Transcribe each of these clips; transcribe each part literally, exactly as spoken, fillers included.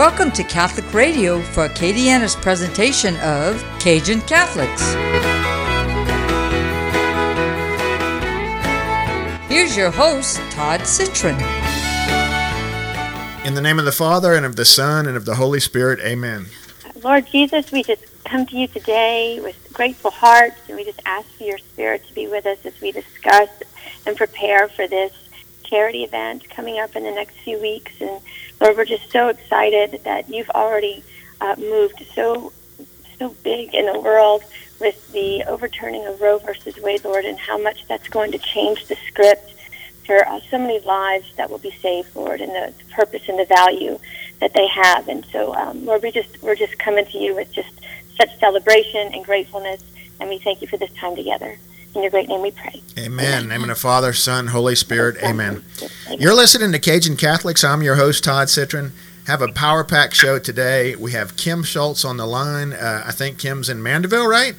Welcome to Catholic Radio for Acadiana's presentation of Cajun Catholics. Here's your host, Todd Citron. In the name of the Father, and of the Son, and of the Holy Spirit, amen. Lord Jesus, we just come to you today with grateful hearts, and we just ask for your Spirit to be with us as we discuss and prepare for this charity event coming up in the next few weeks. And Lord, we're just so excited that you've already uh, moved so so big in the world with the overturning of Roe versus Wade, Lord, and how much that's going to change the script for uh, so many lives that will be saved, Lord, and the, the purpose and the value that they have. And so, um, Lord, we just we're just coming to you with just such celebration and gratefulness, and we thank you for this time together. In your great name we pray. Amen. In the name of the Father, Son, Holy Spirit, amen. amen. You're listening to Cajun Catholics. I'm your host, Todd Citron. Have a power-packed show today. We have Kim Schultz on the line. Uh, I think Kim's in Mandeville, right?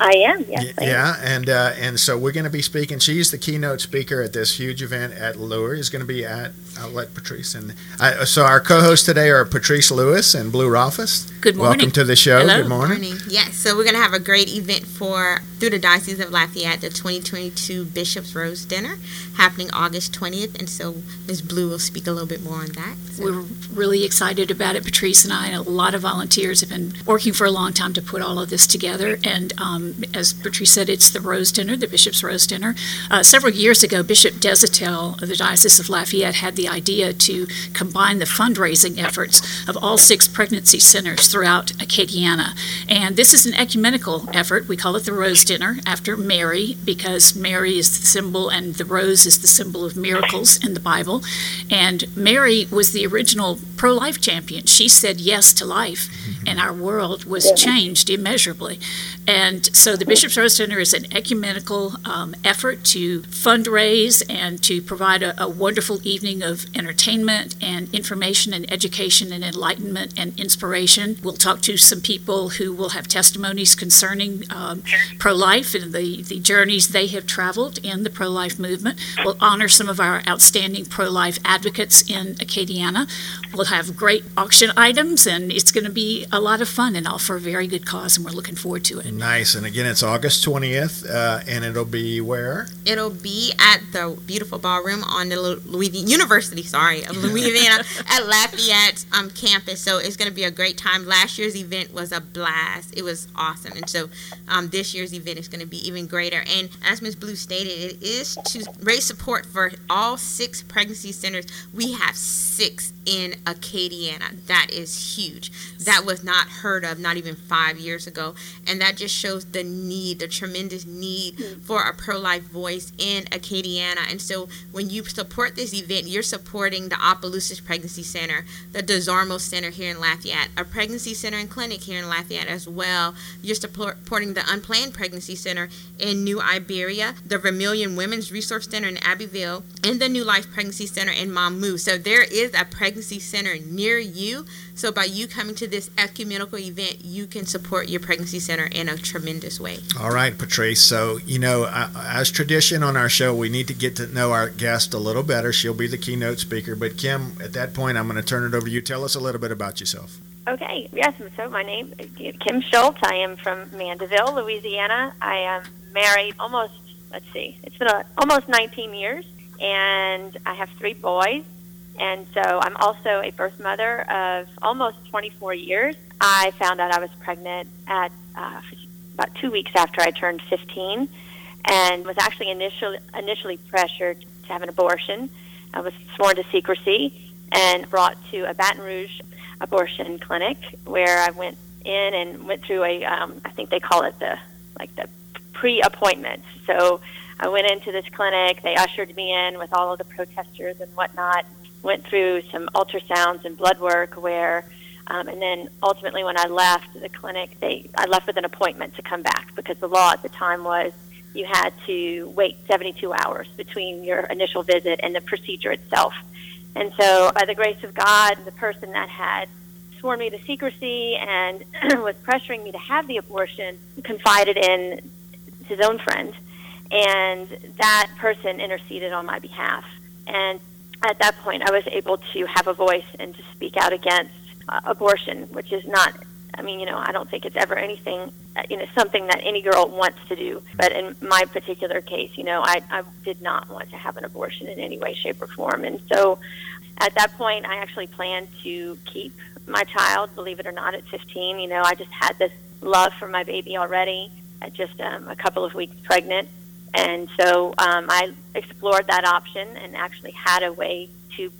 I am, yes. Y- I am. Yeah, and uh, and so we're going to be speaking. She's the keynote speaker at this huge event at Lourdes. It's going to be at, I'll let Patrice in. I, so our co-hosts today are Patrice Lewis and Blue Rolfus. Good morning. Welcome to the show. Hello. Good morning. Good morning. Yes, so we're going to have a great event for, through the Diocese of Lafayette, the twenty twenty-two Bishop's Rose Dinner, happening August twentieth, and so Miz Blue will speak a little bit more on that. So. We're really excited about it, Patrice and I, and a lot of volunteers have been working for a long time to put all of this together, and um, as Patrice said, it's the Rose Dinner, the Bishop's Rose Dinner. Uh, several years ago, Bishop Desormeaux of the Diocese of Lafayette had the idea to combine the fundraising efforts of all six pregnancy centers throughout Acadiana. And this is an ecumenical effort. We call it the Rose Dinner after Mary, because Mary is the symbol and the rose is the symbol of miracles in the Bible. And Mary was the original pro-life champion. She said yes to life, and our world was changed immeasurably. And so the Bishop's Rose Center is an ecumenical um, effort to fundraise and to provide a, a wonderful evening of entertainment and information and education and enlightenment and inspiration. We'll talk to some people who will have testimonies concerning um, pro-life and the, the journeys they have traveled in the pro-life movement. We'll honor some of our outstanding pro-life advocates in Acadiana. We'll have great auction items, and it's going to be a lot of fun and all for a very good cause, and we're looking forward to it. Nice. And again, it's August twentieth, uh, and it'll be where? It'll be at the beautiful ballroom on the Louisiana University, sorry, of Louisiana at Lafayette's um, campus. So it's going to be a great time. Last year's event was a blast. It was awesome. And so um, this year's event is going to be even greater. And as Miz Blue stated, it is to raise support for all six pregnancy centers. We have six in Acadiana. That is huge. That was not heard of, not even five years ago. And that just shows the need, the tremendous need for a pro-life voice in Acadiana. And so when you support this event, you're supporting the Opelousas Pregnancy Center, the Desormeaux Center here in Lafayette, a pregnancy center and clinic here in Lafayette as well. You're supporting the Unplanned Pregnancy Center in New Iberia, the Vermilion Women's Resource Center in Abbeville, and the New Life Pregnancy Center in Mamou. So there is a pregnancy center near you. So by you coming to this ecumenical event, you can support your pregnancy center in a tremendous way. All right, Patrice. So, you know, as tradition on our show, we need to get to know our guest a little better. She'll be the keynote speaker. But, Kim, at that point, I'm going to turn it over to you. Tell us a little bit about yourself. Okay. Yes. So my name is Kim Schultz. I am from Mandeville, Louisiana. I am married almost, let's see, it's been almost nineteen years. And I have three boys. And so I'm also a birth mother of almost twenty-four years. I found out I was pregnant at uh, about two weeks after I turned fifteen, and was actually initially initially pressured to have an abortion. I was sworn to secrecy and brought to a Baton Rouge abortion clinic, where I went in and went through a um, I think they call it the like the pre-appointment. So I went into this clinic. They ushered me in with all of the protesters and whatnot. Went through some ultrasounds and blood work where, um, and then ultimately when I left the clinic, they I left with an appointment to come back, because the law at the time was you had to wait seventy-two hours between your initial visit and the procedure itself. And so by the grace of God, the person that had sworn me to secrecy and was pressuring me to have the abortion confided in his own friend, and that person interceded on my behalf. And at that point, I was able to have a voice and to speak out against uh, abortion, which is not, I mean, you know, I don't think it's ever anything, you know, something that any girl wants to do. But in my particular case, you know, I, I did not want to have an abortion in any way, shape, or form. And so at that point, I actually planned to keep my child, believe it or not, at fifteen. You know, I just had this love for my baby already at just um, a couple of weeks pregnant. And so um, I explored that option and actually had a way to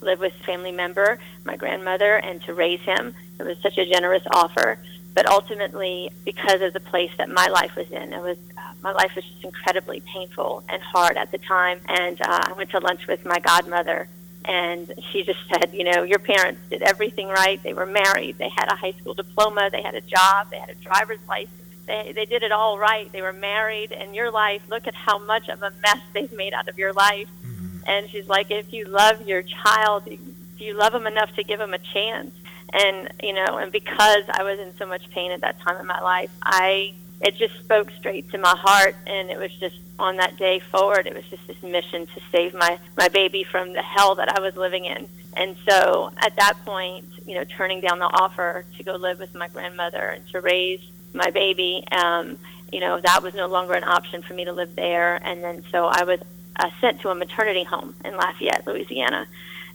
live with a family member, my grandmother, and to raise him. It was such a generous offer. But ultimately, because of the place that my life was in, it was uh, my life was just incredibly painful and hard at the time. And uh, I went to lunch with my godmother, and she just said, you know, your parents did everything right. They were married. They had a high school diploma. They had a job. They had a driver's license. They, they did it all right. They were married. And your life, look at how much of a mess they've made out of your life. Mm-hmm. And she's like, if you love your child, do you love him enough to give him a chance? And, you know, and because I was in so much pain at that time in my life, I it just spoke straight to my heart. And it was just on that day forward, it was just this mission to save my, my baby from the hell that I was living in. And so at that point, you know, turning down the offer to go live with my grandmother and to raise my baby, um, you know, that was no longer an option for me to live there. And then so I was uh, sent to a maternity home in Lafayette, Louisiana.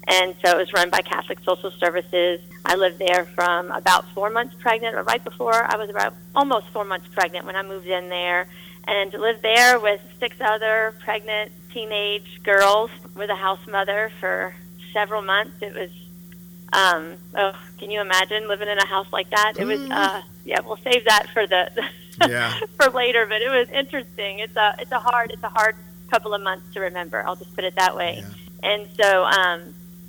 And so it was run by Catholic Social Services. I lived there from about four months pregnant, or right before I was about almost four months pregnant when I moved in there, and lived there with six other pregnant teenage girls with a house mother for several months. It was, um, oh, can you imagine living in a house like that? It was, uh, yeah, we'll save that for the yeah. for later. But it was interesting. It's a it's a hard it's a hard couple of months to remember. I'll just put it that way. Yeah. And so. Um,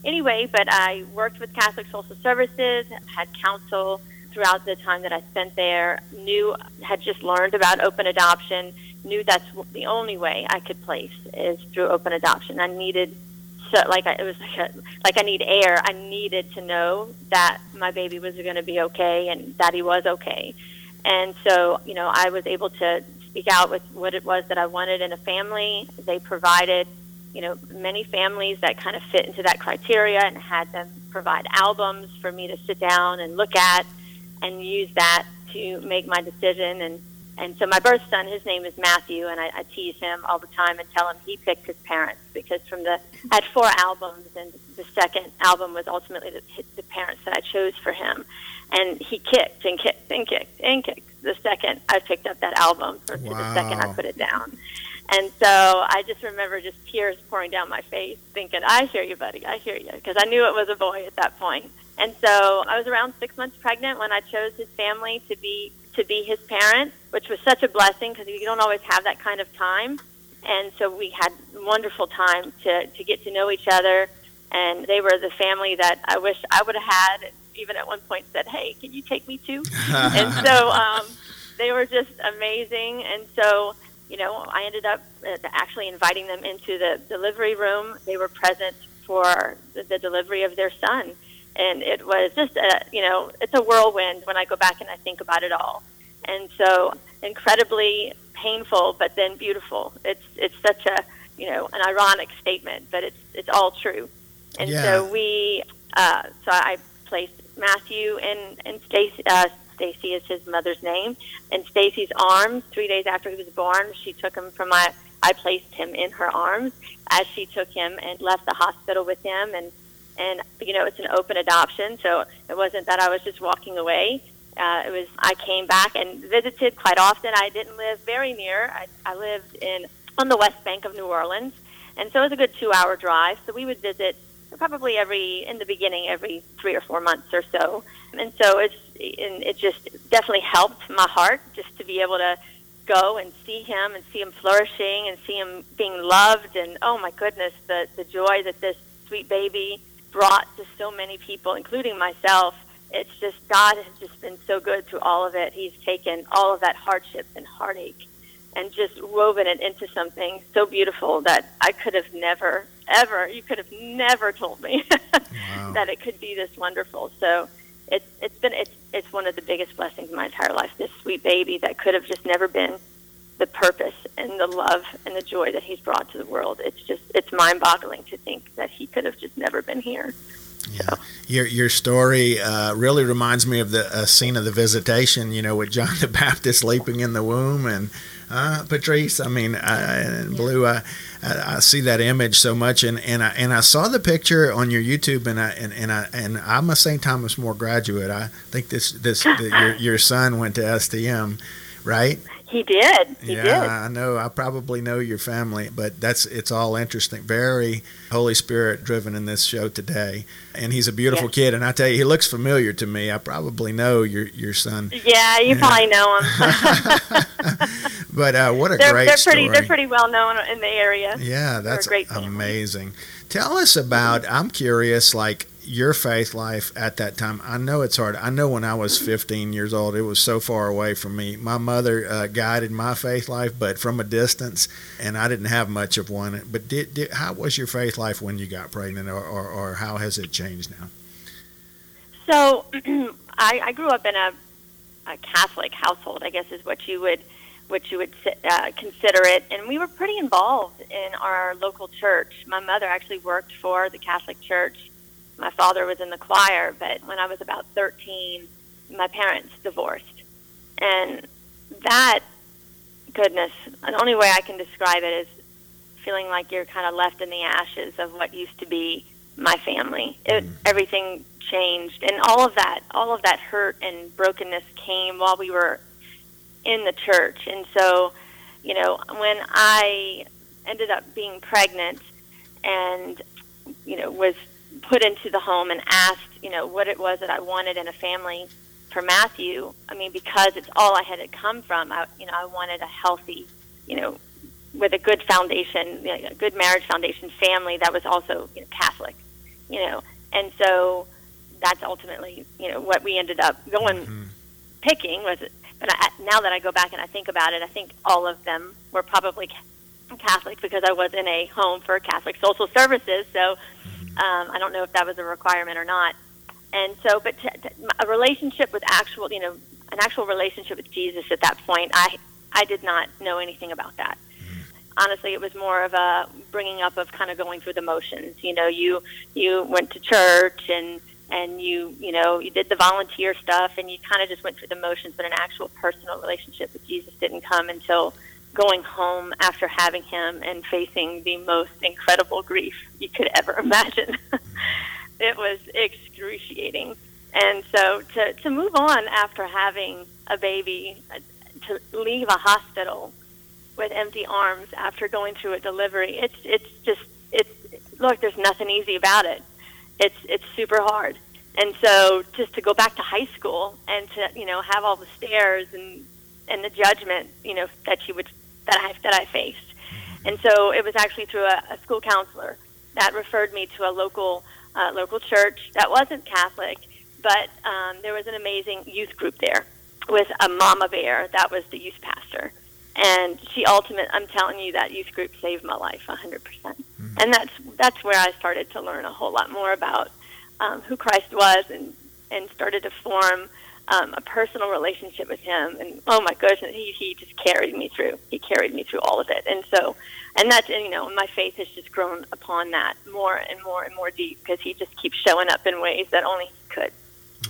Anyway, but I worked with Catholic Social Services, had counsel throughout the time that I spent there, knew, had just learned about open adoption, knew that's the only way I could place is through open adoption. I needed, so like I, it was like, a, like I need air. I needed to know that my baby was going to be okay and that he was okay. And so, you know, I was able to speak out with what it was that I wanted in a family. They provided you know, many families that kind of fit into that criteria, and had them provide albums for me to sit down and look at and use that to make my decision. And, and so my birth son, his name is Matthew, and I, I tease him all the time and tell him he picked his parents, because from the, I had four albums, and the second album was ultimately the, the parents that I chose for him. And he kicked and kicked and kicked and kicked the second I picked up that album, or wow. the second I put it down. And so I just remember just tears pouring down my face thinking, I hear you, buddy, I hear you, because I knew it was a boy at that point. And so I was around six months pregnant when I chose his family to be to be his parent, which was such a blessing, because you don't always have that kind of time. And so we had a wonderful time to, to get to know each other, and they were the family that I wish I would have had. Even at one point said, hey, can you take me too? And so um, they were just amazing. And so... You know, I ended up actually inviting them into the delivery room. They were present for the delivery of their son. And it was just, a, you know, it's a whirlwind when I go back and I think about it all. And so incredibly painful, but then beautiful. It's it's such a, you know, an ironic statement, but it's it's all true. And yeah. so we, uh, so I placed Matthew and, and Stacy, uh, Stacy is his mother's name, and Stacy's arms, three days after he was born, she took him from my, I placed him in her arms as she took him and left the hospital with him. And, and you know, it's an open adoption, so it wasn't that I was just walking away. Uh, it was, I came back and visited quite often. I didn't live very near. I, I lived in on the West Bank of New Orleans, and so it was a good two-hour drive, so we would visit probably every, in the beginning, every three or four months or so. And so it's, and it just definitely helped my heart just to be able to go and see him and see him flourishing and see him being loved. And, oh, my goodness, the, the joy that this sweet baby brought to so many people, including myself. It's just God has just been so good through all of it. He's taken all of that hardship and heartache and just woven it into something so beautiful that I could have never, ever, you could have never told me wow. that it could be this wonderful. So it's it's been it's it's one of the biggest blessings of my entire life, this sweet baby that could have just never been the purpose and the love and the joy that he's brought to the world. It's just, it's mind-boggling to think that he could have just never been here. Yeah. So. Your your story uh, really reminds me of the uh, scene of the Visitation, you know, with John the Baptist leaping in the womb, and uh, Patrice, I mean, I, and Blue, I, I see that image so much, and, and I and I saw the picture on your YouTube, and I and, and I and I'm a Saint Thomas More graduate. I think this this the, your your son went to S T M, right? He did. He yeah, did. I know. I probably know your family, but that's it's all interesting. Very Holy Spirit driven in this show today. And he's a beautiful yes. kid. And I tell you, he looks familiar to me. I probably know your your son. Yeah, you, you know. probably know him. But uh, what a they're, great they're story. Pretty, they're pretty well known in the area. Yeah, that's great amazing. Family. Tell us about, I'm curious, like, your faith life at that time. I know it's hard. I know when I was fifteen years old, it was so far away from me. My mother uh, guided my faith life, but from a distance, and I didn't have much of one. But did, did, how was your faith life when you got pregnant, or, or, or how has it changed now? So I, I grew up in a, a Catholic household, I guess is what you would what you would uh, consider it. And we were pretty involved in our local church. My mother actually worked for the Catholic Church. My father was in the choir, but when I was about thirteen, my parents divorced. And that, goodness, the only way I can describe it is feeling like you're kind of left in the ashes of what used to be my family. It, everything changed, and all of that, all of that hurt and brokenness came while we were in the church. And so, you know, when I ended up being pregnant and, you know, was put into the home and asked, you know, what it was that I wanted in a family for Matthew. I mean, because it's all I had to come from. I, you know, I wanted a healthy, you know, with a good foundation, you know, a good marriage foundation, family that was also, you know, Catholic, you know. And so that's ultimately, you know, what we ended up going mm-hmm. picking was. But I, now that I go back and I think about it, I think all of them were probably Catholic because I was in a home for Catholic social services, so. Um, I don't know if that was a requirement or not. And so, but t- t- a relationship with actual, you know, an actual relationship with Jesus at that point, I I did not know anything about that. Honestly, it was more of a bringing up of kind of going through the motions. You know, you you went to church and, and you, you know, you did the volunteer stuff and you kind of just went through the motions, but an actual personal relationship with Jesus didn't come until going home after having him and facing the most incredible grief you could ever imagine. It was excruciating. And so to, to move on after having a baby, to leave a hospital with empty arms after going through a delivery, it's it's just, it's look, there's nothing easy about it. It's it's super hard. And so just to go back to high school and to, you know, have all the stares and, and the judgment, you know, that you would that I that I faced. And so it was actually through a, a school counselor that referred me to a local uh, local church that wasn't Catholic, but um, there was an amazing youth group there with a mama bear that was the youth pastor. And she ultimately, I'm telling you, that youth group saved my life one hundred percent. Mm-hmm. And that's that's where I started to learn a whole lot more about um, who Christ was and, and started to form Um, a personal relationship with him, and oh my goodness, he he just carried me through. He carried me through all of it, and so, and that's and, you know, my faith has just grown upon that more and more and more deep because he just keeps showing up in ways that only he could.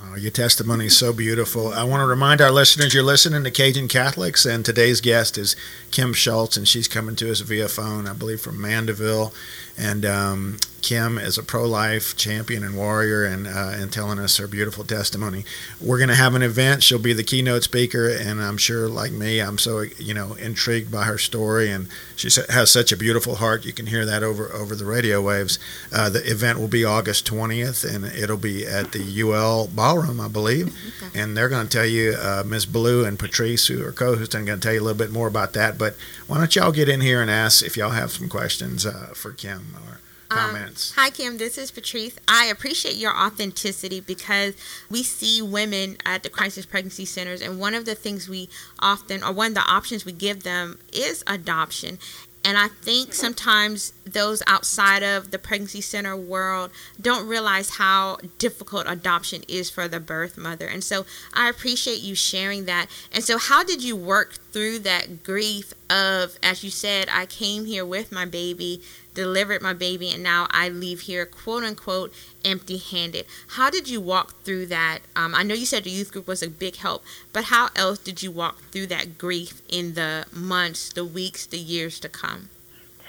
Oh, your testimony is so beautiful. I want to remind our listeners, you're listening to Cajun Catholics, and today's guest is Kim Schultz, and she's coming to us via phone, I believe, from Mandeville. And um, Kim is a pro-life champion and warrior, and uh, and telling us her beautiful testimony. We're going to have an event. She'll be the keynote speaker, and I'm sure, like me, I'm so, you know, intrigued by her story, and she has such a beautiful heart. You can hear that over, over the radio waves. Uh, the event will be August twentieth, and it'll be at the U L Ballroom, I believe. And they're going to tell you, uh, Miss Blue and Patrice, who are co-hosting, are going to tell you a little bit more about that. But why don't y'all get in here and ask if y'all have some questions uh, for Kim. Or comments. Um, hi, Kim. This is Patrice. I appreciate your authenticity because we see women at the crisis pregnancy centers, and one of the things we often, or one of the options we give them, is adoption. And I think sometimes those outside of the pregnancy center world don't realize how difficult adoption is for the birth mother. And so I appreciate you sharing that. And so how did you work through that grief of, as you said, I came here with my baby delivered my baby, and now I leave here, quote unquote, empty-handed. How did you walk through that? Um, I know you said the youth group was a big help, but how else did you walk through that grief in the months, the weeks, the years to come?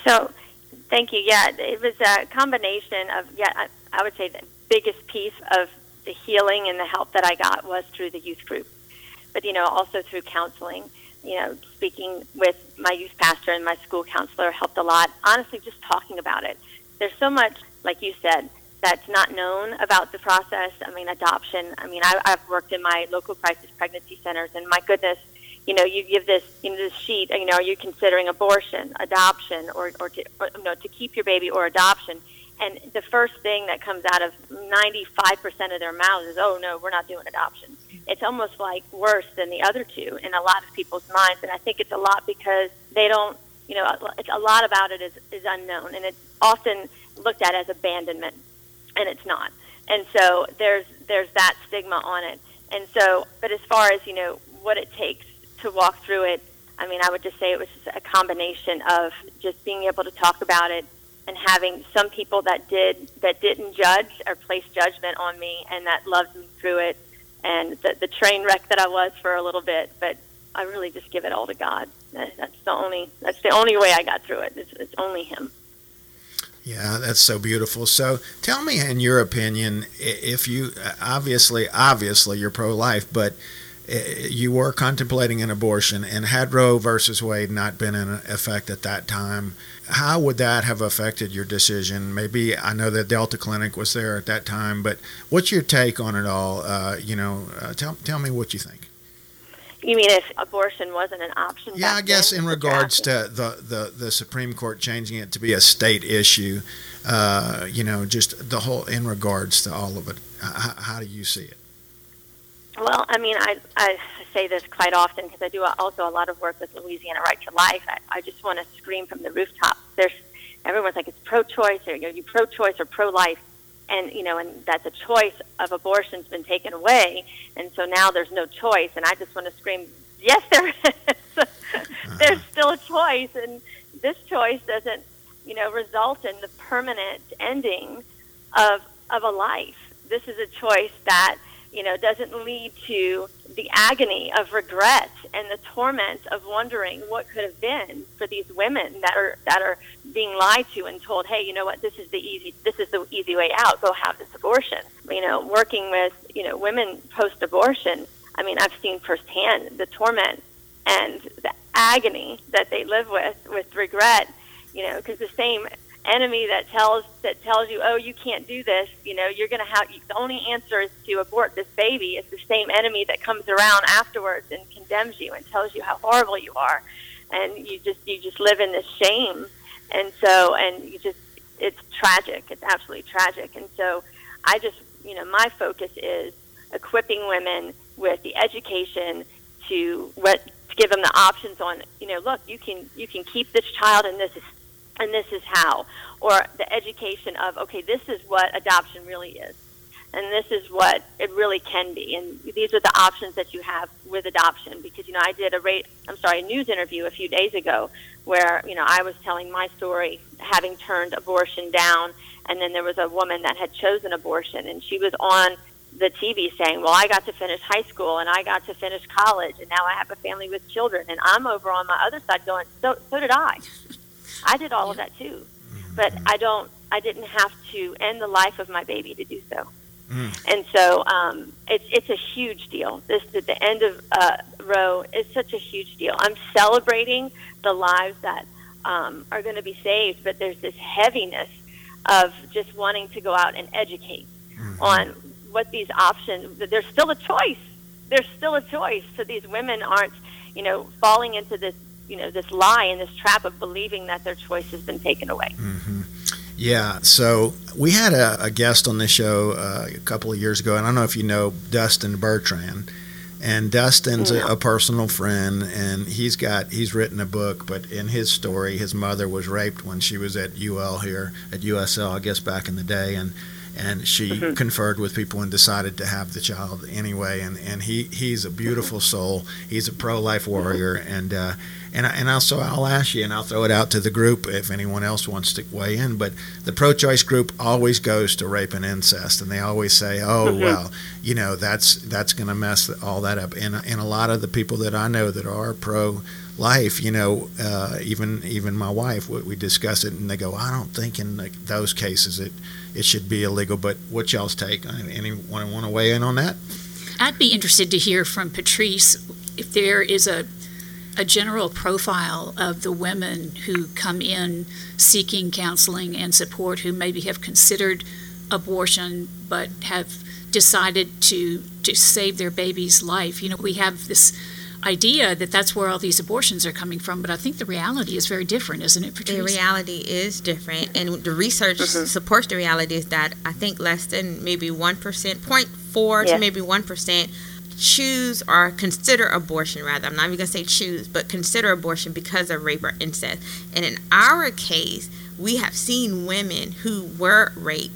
So, thank you. Yeah, it was a combination of, yeah, I, I would say the biggest piece of the healing and the help that I got was through the youth group, but, you know, also through counseling. You know, speaking with my youth pastor and my school counselor helped a lot. Honestly, just talking about it. There's so much, like you said, that's not known about the process. I mean, adoption. I mean, I, I've worked in my local crisis pregnancy centers, and my goodness, you know, you give this, you know, this sheet, you know, are you considering abortion, adoption, or, or, to, or you know, to keep your baby or adoption? And the first thing that comes out of ninety-five percent of their mouths is, oh, no, we're not doing adoption. It's almost like worse than the other two in a lot of people's minds. And I think it's a lot because they don't, you know, it's a lot about it is, is unknown. And it's often looked at as abandonment, and it's not. And so there's there's that stigma on it. And so, but as far as, you know, what it takes to walk through it, I mean, I would just say it was just a combination of just being able to talk about it, and having some people that did that didn't judge or place judgment on me, and that loved me through it, and the, the train wreck that I was for a little bit. But I really just give it all to God. That, that's the only that's the only way I got through it. It's, it's only Him. Yeah, that's so beautiful. So tell me, in your opinion, if you obviously obviously you're pro-life, but you were contemplating an abortion, and had Roe versus Wade not been in effect at that time, how would that have affected your decision? Maybe, I know that Delta Clinic was there at that time, but what's your take on it all? Uh, you know, uh, tell tell me what you think. You mean if abortion wasn't an option? Yeah, I guess in regards to the, the, the Supreme Court changing it to be a state issue, uh, you know, just the whole, in regards to all of it, how, how do you see it? Well, I mean, I, I say this quite often because I do also a lot of work with Louisiana Right to Life. I, I just want to scream from the rooftops. There's, everyone's like, it's pro-choice, or you know, you pro-choice or pro-life, and you know, and that the choice of abortion's been taken away, and so now there's no choice. And I just want to scream, yes, there is. uh-huh. There's still a choice, and this choice doesn't, you know, result in the permanent ending of of a life. This is a choice that, you know, doesn't lead to the agony of regret and the torment of wondering what could have been for these women that are that are being lied to and told, hey, you know what, this is the easy this is the easy way out, go have this abortion. You know, working with, you know, women post-abortion, I mean, I've seen firsthand the torment and the agony that they live with, with regret, you know, because the same enemy that tells that tells you, oh, you can't do this, you know, you're going to have, the only answer is to abort this baby, is the same enemy that comes around afterwards and condemns you and tells you how horrible you are, and you just you just live in this shame. And so, and you just, it's tragic, it's absolutely tragic. And so I just, you know, my focus is equipping women with the education to what to give them the options on, you know, look, you can you can keep this child, and this is And this is how, or the education of, okay, this is what adoption really is, and this is what it really can be, and these are the options that you have with adoption. Because, you know, I did a rate, I'm sorry, a news interview a few days ago where, you know, I was telling my story, having turned abortion down, and then there was a woman that had chosen abortion, and she was on the T V saying, well, I got to finish high school, and I got to finish college, and now I have a family with children, and I'm over on my other side going, so, so did I. I did all of that too, but I don't. I didn't have to end the life of my baby to do so. Mm. And so um, it's it's a huge deal. This the end of uh, Roe is such a huge deal. I'm celebrating the lives that um, are going to be saved, but there's this heaviness of just wanting to go out and educate mm. on what these options. There's still a choice. There's still a choice. So these women aren't, you know, falling into this, you know, this lie and this trap of believing that their choice has been taken away. Mm-hmm. Yeah. So we had a, a guest on this show uh, a couple of years ago, and I don't know if you know Dustin Bertrand. And Dustin's yeah. a, a personal friend, and he's got he's written a book. But in his story, his mother was raped when she was at U L here at U S L, I guess, back in the day, and And she mm-hmm. conferred with people and decided to have the child anyway. And, and he, he's a beautiful soul. He's a pro-life warrior. And uh, and I, and also I'll ask you, and I'll throw it out to the group if anyone else wants to weigh in, but the pro-choice group always goes to rape and incest. And they always say, oh, mm-hmm. well, you know, that's that's going to mess all that up. And, and a lot of the people that I know that are pro life, you know, uh, even even my wife, we, we discuss it, and they go, I don't think in the, those cases it, it should be illegal, but what y'all's take? Anyone want to weigh in on that? I'd be interested to hear from Patrice if there is a, a general profile of the women who come in seeking counseling and support who maybe have considered abortion but have decided to, to save their baby's life. You know, we have this idea that that's where all these abortions are coming from, but I think the reality is very different, isn't it, Patrice? The reality is different, and the research mm-hmm. supports the reality is that I think less than maybe one percent, zero point four yeah. to maybe one percent choose or consider abortion, rather. I'm not even going to say choose, but consider abortion because of rape or incest. And in our case, we have seen women who were raped,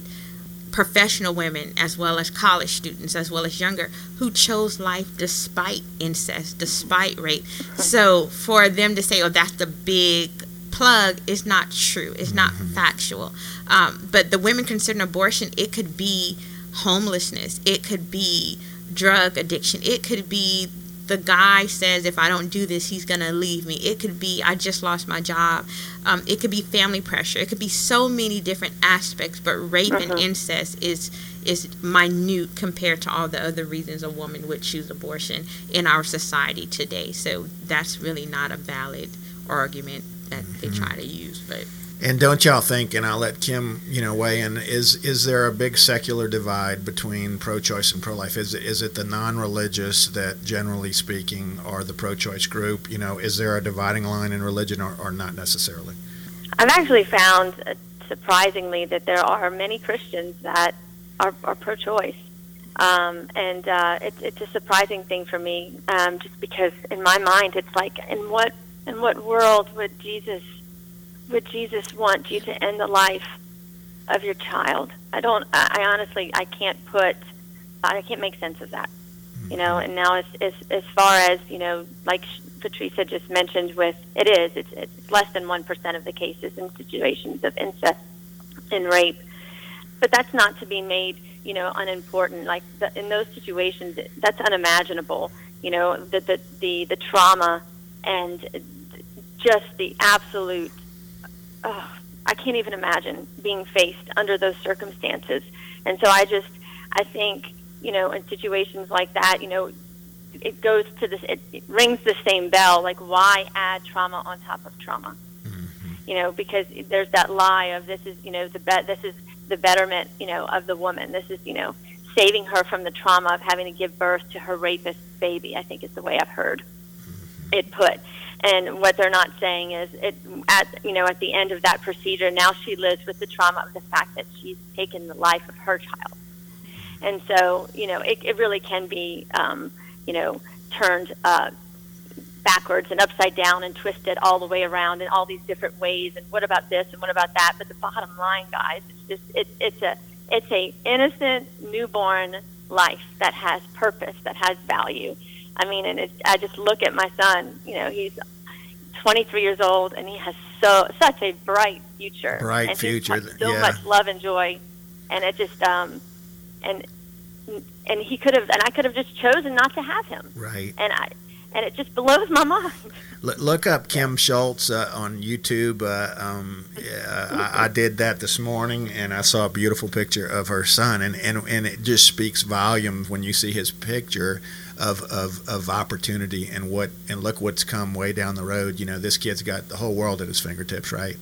professional women as well as college students as well as younger, who chose life despite incest, despite rape. Okay. So for them to say, oh, that's the big plug, is not true. It's not mm-hmm. factual. Um, but the women considering abortion, it could be homelessness. It could be drug addiction. It could be the guy says, if I don't do this, he's going to leave me. It could be, I just lost my job. Um, it could be family pressure. It could be so many different aspects, but rape uh-huh. and incest is is minute compared to all the other reasons a woman would choose abortion in our society today. So that's really not a valid argument that mm-hmm. they try to use. But And don't y'all think, and I'll let Kim, you know, weigh in, is is there a big secular divide between pro-choice and pro-life? Is it, is it the non-religious that, generally speaking, are the pro-choice group? You know, is there a dividing line in religion, or, or not necessarily? I've actually found, uh, surprisingly, that there are many Christians that are, are pro-choice. Um, and uh, it, it's a surprising thing for me, um, just because in my mind it's like, in what in what world would Jesus... would Jesus want you to end the life of your child? I don't, I honestly, I can't put, I can't make sense of that, you know, and now as, as, as far as, you know, like Patrice had just mentioned with, it is, it's, it's less than one percent of the cases and situations of incest and rape, but that's not to be made, you know, unimportant. Like the, in those situations, that's unimaginable, you know, the, the, the, the trauma and just the absolute, oh, I can't even imagine being faced under those circumstances. And so I just, I think, you know, in situations like that, you know, it goes to this, it, it rings the same bell, like why add trauma on top of trauma? Mm-hmm. You know, because there's that lie of this is, you know, the be- this is the betterment, you know, of the woman. This is, you know, saving her from the trauma of having to give birth to her rapist baby, I think is the way I've heard mm-hmm. it put. And what they're not saying is, it, at you know, at the end of that procedure, now she lives with the trauma of the fact that she's taken the life of her child. And so, you know, it, it really can be, um, you know, turned uh, backwards and upside down and twisted all the way around in all these different ways. And what about this? And what about that? But the bottom line, guys, it's just it, it's a it's a innocent newborn life that has purpose, that has value. I mean, and it, I just look at my son. You know, he's twenty-three years old, and he has so such a bright future. Bright and future. He's got so yeah. much love and joy, and it just um, and and he could have, and I could have just chosen not to have him. Right. And I. And it just blows my mind. Look up Kim Schultz uh, on YouTube. Uh, um, uh, I, I did that this morning, and I saw a beautiful picture of her son, and, and, and it just speaks volumes when you see his picture of, of of opportunity and what and look what's come way down the road. You know, this kid's got the whole world at his fingertips, right?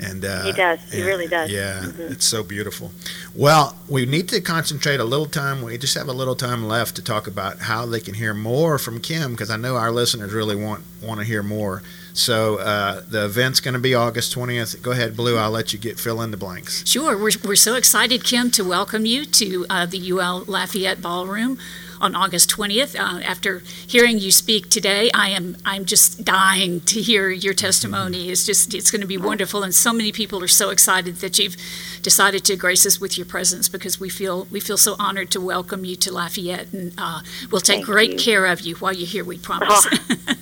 And, uh, he does. He and, really does. Yeah, mm-hmm. It's so beautiful. Well, we need to concentrate a little time. We just have a little time left to talk about how they can hear more from Kim, because I know our listeners really want, want to hear more. So uh, the event's going to be August twentieth. Go ahead, Blue. I'll let you get fill in the blanks. Sure. We're, we're so excited, Kim, to welcome you to uh, the U L Lafayette Ballroom on August twentieth. Uh, after hearing you speak today, I am I'm just dying to hear your testimony. It's just it's going to be wonderful, and so many people are so excited that you've decided to grace us with your presence, because we feel we feel so honored to welcome you to Lafayette, and uh, we'll take Thank great you. care of you while you're here. We promise. Oh.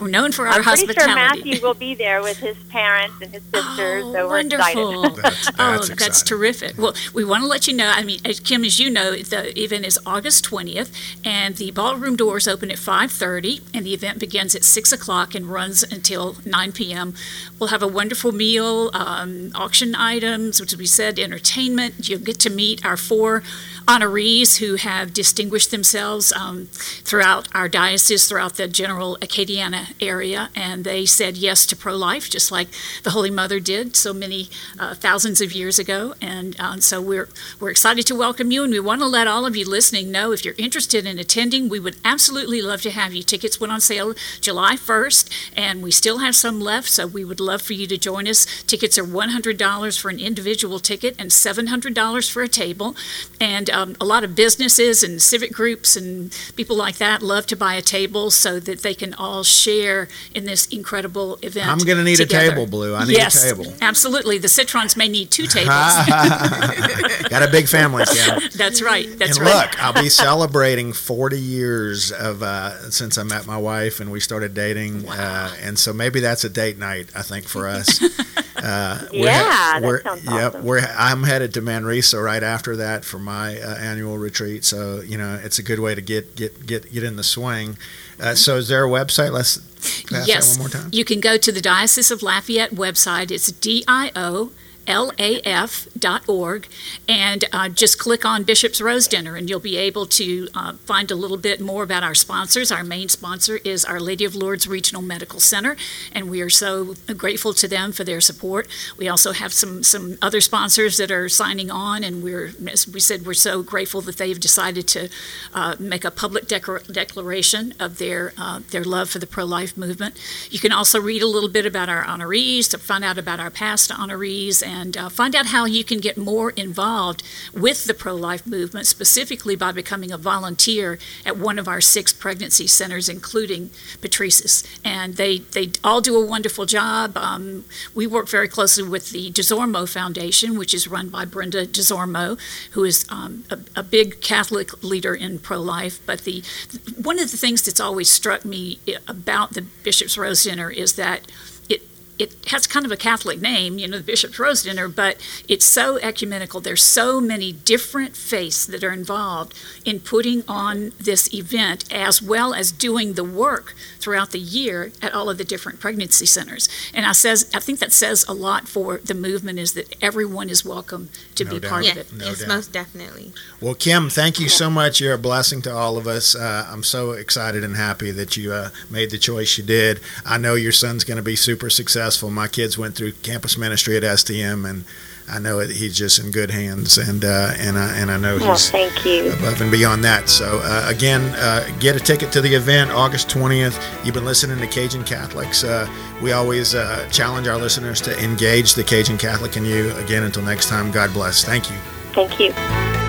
We're known for our I'm hospitality. I'm pretty sure Matthew will be there with his parents and his sisters. Oh, so we're wonderful. Excited. That's, that's oh, exciting. That's terrific. Well, we want to let you know, I mean, Kim, as you know, the event is August twentieth, and the ballroom doors open at five thirty, and the event begins at six o'clock and runs until nine p.m. We'll have a wonderful meal, um, auction items, which we said, entertainment. You'll get to meet our four honorees who have distinguished themselves um, throughout our diocese, throughout the general Acadiana area, and they said yes to pro-life, just like the Holy Mother did so many uh, thousands of years ago. And um, so we're we're excited to welcome you, and we want to let all of you listening know, if you're interested in attending, we would absolutely love to have you. Tickets went on sale July first, and we still have some left, so we would love for you to join us. Tickets are one hundred dollars for an individual ticket and seven hundred dollars for a table, and Um, a lot of businesses and civic groups and people like that love to buy a table so that they can all share in this incredible event. I'm going to need together. a table, Blue. I need yes, a table. Absolutely. The Citrons may need two tables. Got a big family, Kim. That's right. That's and right. Look, I'll be celebrating forty years of uh, since I met my wife and we started dating. Wow. Uh, and so maybe that's a date night, I think, for us. Uh, we're yeah, he- we're, that sounds yep, awesome. We're, I'm headed to Manresa right after that for my uh, annual retreat, so you know it's a good way to get get get, get in the swing. Uh, so, is there a website? Let's pass yes. that one more time. You can go to the Diocese of Lafayette website. It's D I O L A F dot org, and uh, just click on Bishop's Rose Dinner, and you'll be able to uh, find a little bit more about our sponsors. Our main sponsor is Our Lady of Lourdes Regional Medical Center, and we are so grateful to them for their support. We also have some some other sponsors that are signing on, and we're, as we said, we're so grateful that they've decided to uh, make a public decor- declaration of their uh, their love for the pro-life movement. You can also read a little bit about our honorees, to find out about our past honorees, and and uh, find out how you can get more involved with the pro-life movement, specifically by becoming a volunteer at one of our six pregnancy centers, including Patrice's. And they, they all do a wonderful job. Um, we work very closely with the Desormeaux Foundation, which is run by Brenda Desormeaux, who is um, a, a big Catholic leader in pro-life. But the one of the things that's always struck me about the Bishop's Rose Dinner is that it has kind of a Catholic name, you know, the Bishop's Rose Dinner, but it's so ecumenical. There's so many different faiths that are involved in putting on this event, as well as doing the work throughout the year at all of the different pregnancy centers. And I says, I think that says a lot for the movement, is that everyone is welcome to no be doubt. part yeah, of it. No yes, doubt. Most definitely. Well, Kim, thank you so much. You're a blessing to all of us. Uh, I'm so excited and happy that you uh, made the choice you did. I know your son's going to be super successful. My kids went through campus ministry at S T M, and I know it, he's just in good hands, and uh, and I and I know he's well, thank you. above and beyond that. So uh, again, uh, get a ticket to the event, August twentieth. You've been listening to Cajun Catholics. Uh, we always uh, challenge our listeners to engage the Cajun Catholic in you. Again, until next time, God bless. Thank you. Thank you.